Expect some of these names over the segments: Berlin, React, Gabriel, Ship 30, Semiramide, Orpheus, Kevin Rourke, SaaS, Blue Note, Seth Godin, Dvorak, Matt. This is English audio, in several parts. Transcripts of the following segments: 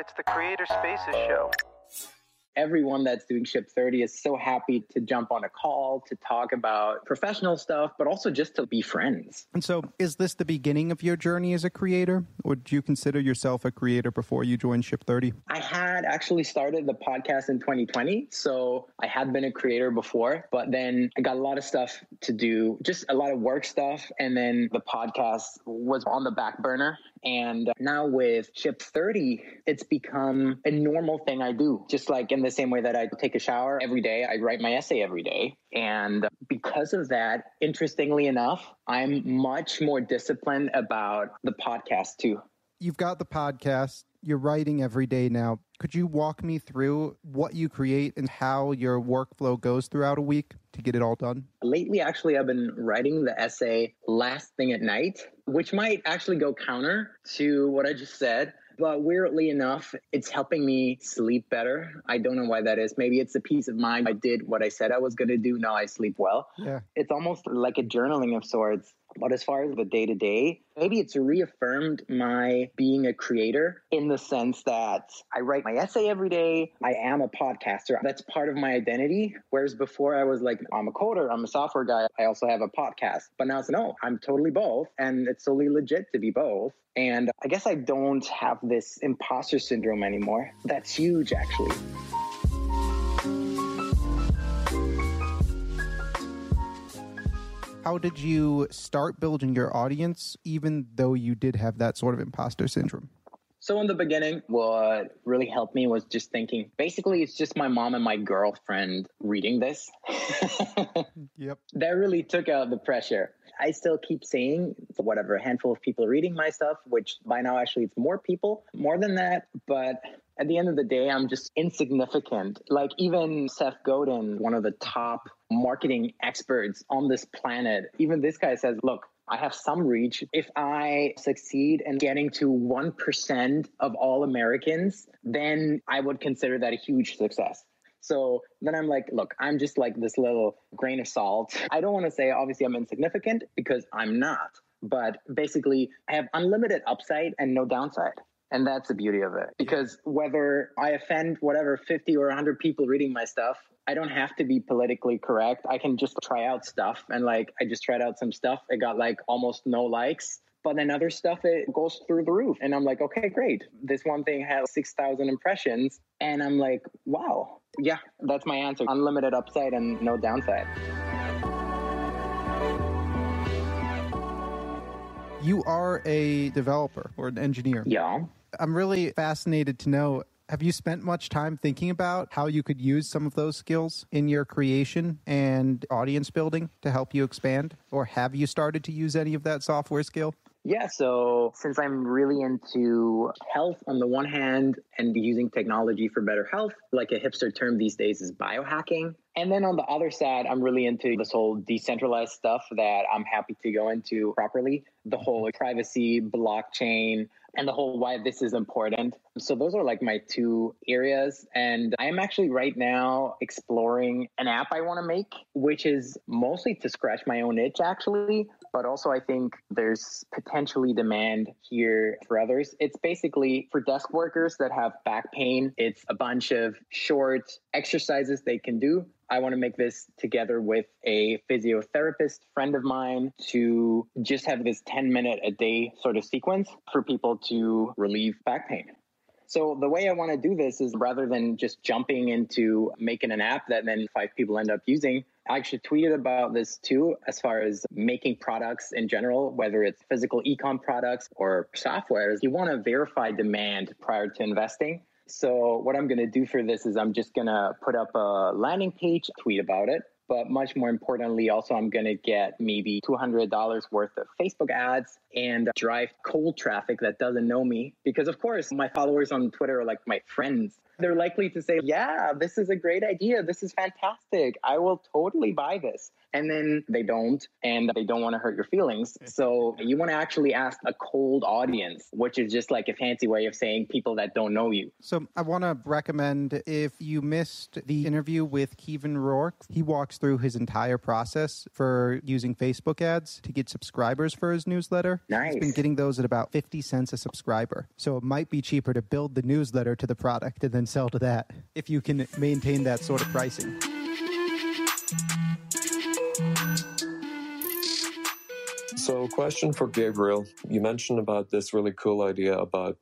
It's the Creator Spaces Show. Everyone that's doing Ship 30 is so happy to jump on a call to talk about professional stuff, but also just to be friends. And so is this the beginning of your journey as a creator? Would you consider yourself a creator before you joined Ship 30? I had actually started the podcast in 2020, so I had been a creator before, but then I got a lot of stuff to do, just a lot of work stuff, and then the podcast was on the back burner. And now with Ship 30, it's become a normal thing I do. Just like in the same way that I take a shower every day, I write my essay every day. And because of that, interestingly enough, I'm much more disciplined about the podcast too. You've got the podcast, you're writing every day now. Could you walk me through what you create and how your workflow goes throughout a week to get it all done? Lately, actually, I've been writing the essay last thing at night, which might actually go counter to what I just said. But weirdly enough, it's helping me sleep better. I don't know why that is. Maybe it's the peace of mind. I did what I said I was going to do. Now I sleep well. Yeah. It's almost like a journaling of sorts. But as far as the day-to-day, maybe it's reaffirmed my being a creator in the sense that I write my essay every day. I am a podcaster. That's part of my identity. Whereas before I was like, I'm a coder, I'm a software guy, I also have a podcast. But now it's no, I'm totally both. And it's totally legit to be both. And I guess I don't have this imposter syndrome anymore. That's huge, actually. How did you start building your audience, even though you did have that sort of imposter syndrome? So in the beginning, what really helped me was just thinking, basically, it's just my mom and my girlfriend reading this. Yep. That really took out the pressure. I still keep saying, whatever, a handful of people reading my stuff, which by now, actually, it's more people, more than that. But at the end of the day, I'm just insignificant. Like even Seth Godin, one of the top marketing experts on this planet, even this guy says, look, I have some reach. If I succeed in getting to 1% of all Americans, then I would consider that a huge success. So then I'm like, look, I'm just like this little grain of salt. I don't want to say, obviously, I'm insignificant because I'm not. But basically, I have unlimited upside and no downside. And that's the beauty of it. Because whether I offend whatever 50 or 100 people reading my stuff, I don't have to be politically correct. I can just try out stuff. And like, I just tried out some stuff. It got like almost no likes. But then other stuff, it goes through the roof. And I'm like, okay, great. This one thing has 6,000 impressions. And I'm like, wow. Yeah, that's my answer. Unlimited upside and no downside. You are a developer or an engineer. Yeah. I'm really fascinated to know, have you spent much time thinking about how you could use some of those skills in your creation and audience building to help you expand? Or have you started to use any of that software skill? Yeah, so since I'm really into health on the one hand and using technology for better health, like a hipster term these days is biohacking. And then on the other side, I'm really into this whole decentralized stuff that I'm happy to go into properly, the whole privacy, blockchain, and the whole why this is important. So those are like my two areas. And I'm actually right now exploring an app I want to make, which is mostly to scratch my own itch, actually. But also I think there's potentially demand here for others. It's basically for desk workers that have back pain. It's a bunch of short exercises they can do. I want to make this together with a physiotherapist friend of mine to just have this 10-minute a day sort of sequence for people to relieve back pain. So the way I want to do this is rather than just jumping into making an app that then 5 people end up using, I actually tweeted about this too, as far as making products in general, whether it's physical e-com products or software, you want to verify demand prior to investing. So what I'm going to do for this is I'm just going to put up a landing page, tweet about it. But much more importantly, also, I'm going to get maybe $200 worth of Facebook ads and drive cold traffic that doesn't know me. Because, of course, my followers on Twitter are like my friends. They're likely to say, yeah, this is a great idea. This is fantastic. I will totally buy this. and then they don't, and they don't want to hurt your feelings. So you want to actually ask a cold audience, which is just like a fancy way of saying people that don't know you. So I want to recommend, if you missed the interview with Kevin Rourke, he walks through his entire process for using Facebook ads to get subscribers for his newsletter. Nice. He's been getting those at about 50 cents a subscriber. So it might be cheaper to build the newsletter to the product and then sell to that if you can maintain that sort of pricing. So question for Gabriel. You mentioned about this really cool idea about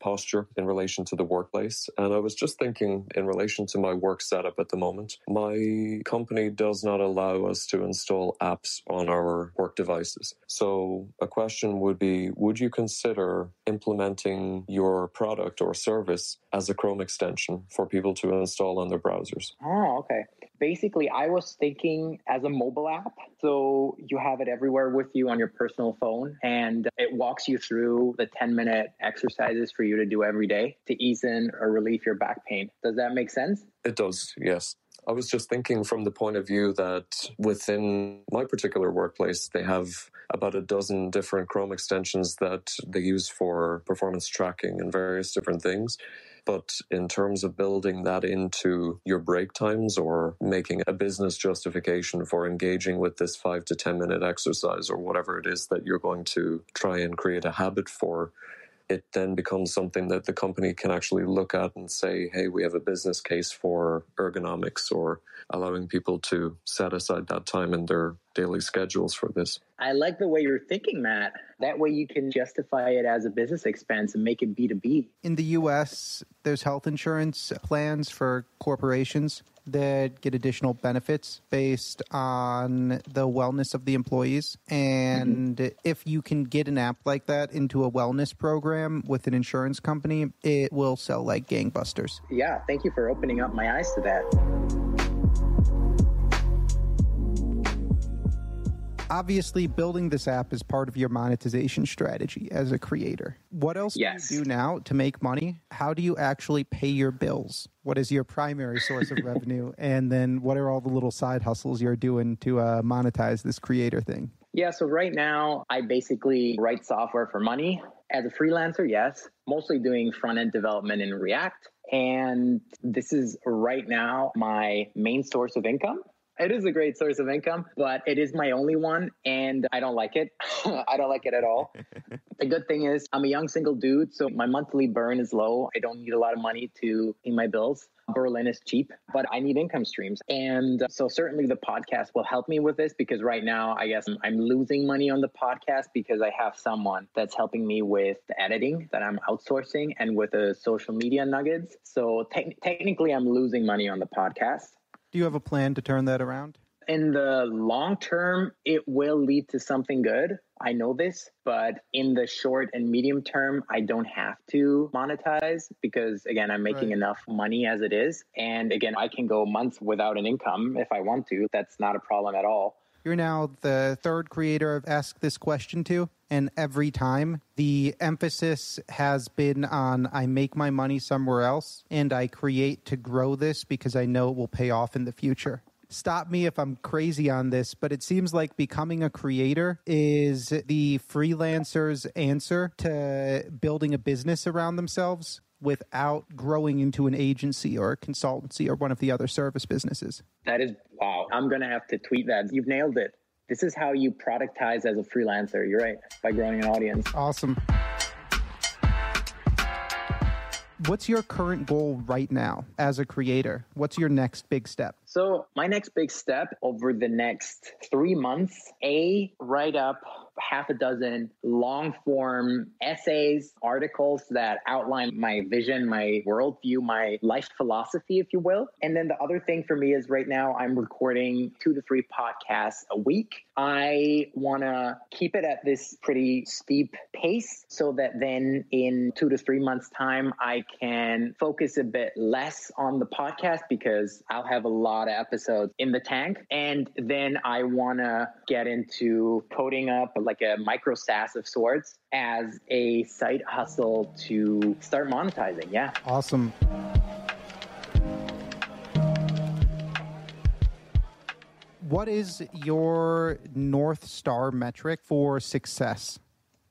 posture in relation to the workplace. And I was just thinking in relation to my work setup at the moment, my company does not allow us to install apps on our work devices. So a question would be, would you consider implementing your product or service as a Chrome extension for people to install on their browsers? Oh, okay. Basically, I was thinking as a mobile app. So you have it everywhere with you on your personal phone, and it walks you through the 10-minute exercises for you to do every day to ease in or relieve your back pain. Does that make sense? It does, yes. I was just thinking from the point of view that within my particular workplace, they have about a dozen different Chrome extensions that they use for performance tracking and various different things. But in terms of building that into your break times or making a business justification for engaging with this 5 to 10 minute exercise or whatever it is that you're going to try and create a habit for, it then becomes something that the company can actually look at and say, hey, we have a business case for ergonomics or allowing people to set aside that time in their daily schedules for this. I like the way you're thinking, Matt. That way you can justify it as a business expense and make it B2B. In the US, there's health insurance plans for corporations that get additional benefits based on the wellness of the employees. And if you can get an app like that into a wellness program with an insurance company, it will sell like gangbusters. Yeah, thank you for opening up my eyes to that. Obviously, building this app is part of your monetization strategy as a creator. What else do you do now to make money? How do you actually pay your bills? What is your primary source of revenue? And then what are all the little side hustles you're doing to monetize this creator thing? Yeah, so right now, I basically write software for money. As a freelancer, yes. Mostly doing front-end development in React. And this is right now my main source of income. It is a great source of income, but it is my only one, and I don't like it. I don't like it at all. The good thing is I'm a young single dude, so my monthly burn is low. I don't need a lot of money to pay my bills. Berlin is cheap, but I need income streams. And so certainly the podcast will help me with this, because right now, I guess I'm losing money on the podcast because I have someone that's helping me with the editing that I'm outsourcing and with the social media nuggets. So technically, I'm losing money on the podcast. Do you have a plan to turn that around? In the long term, it will lead to something good. I know this, but in the short and medium term, I don't have to monetize because, again, I'm making enough money as it is. And again, I can go months without an income if I want to. That's not a problem at all. You're now the third creator I've asked this question to, and every time the emphasis has been on I make my money somewhere else and I create to grow this because I know it will pay off in the future. Stop me if I'm crazy on this, but it seems like becoming a creator is the freelancer's answer to building a business around themselves without growing into an agency or a consultancy or one of the other service businesses. That is, wow. I'm going to have to tweet that. You've nailed it. This is how you productize as a freelancer. You're right. By growing an audience. Awesome. What's your current goal right now as a creator? What's your next big step? So my next big step over the next 3 months, write up half a dozen long form essays, articles that outline my vision, my worldview, my life philosophy, if you will. And then the other thing for me is right now I'm recording 2 to 3 podcasts a week. I want to keep it at this pretty steep pace so that then in 2 to 3 months time, I can focus a bit less on the podcast because I'll have a lot of episodes in the tank. And then I want to get into coding up like a micro SaaS of sorts as a side hustle to start monetizing. Yeah. Awesome. What is your North Star metric for success?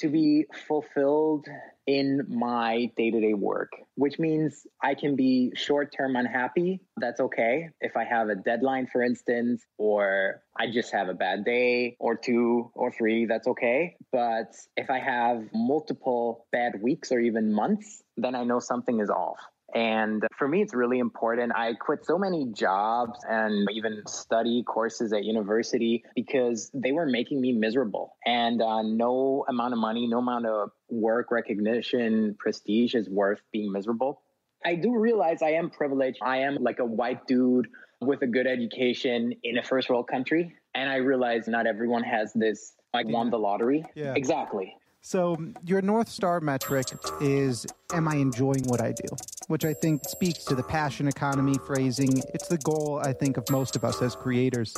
To be fulfilled in my day-to-day work, which means I can be short-term unhappy. That's okay. If I have a deadline, for instance, or I just have a bad day or two or three, that's okay. But if I have multiple bad weeks or even months, then I know something is off. And for me, it's really important. I quit so many jobs and even study courses at university because they were making me miserable. And no amount of money, no amount of work, recognition, prestige is worth being miserable. I do realize I am privileged. I am like a white dude with a good education in a first world country. And I realize not everyone has this, like, won the lottery. Yeah. Exactly. So your North Star metric is, am I enjoying what I do? Which I think speaks to the passion economy phrasing. It's the goal, I think, of most of us as creators.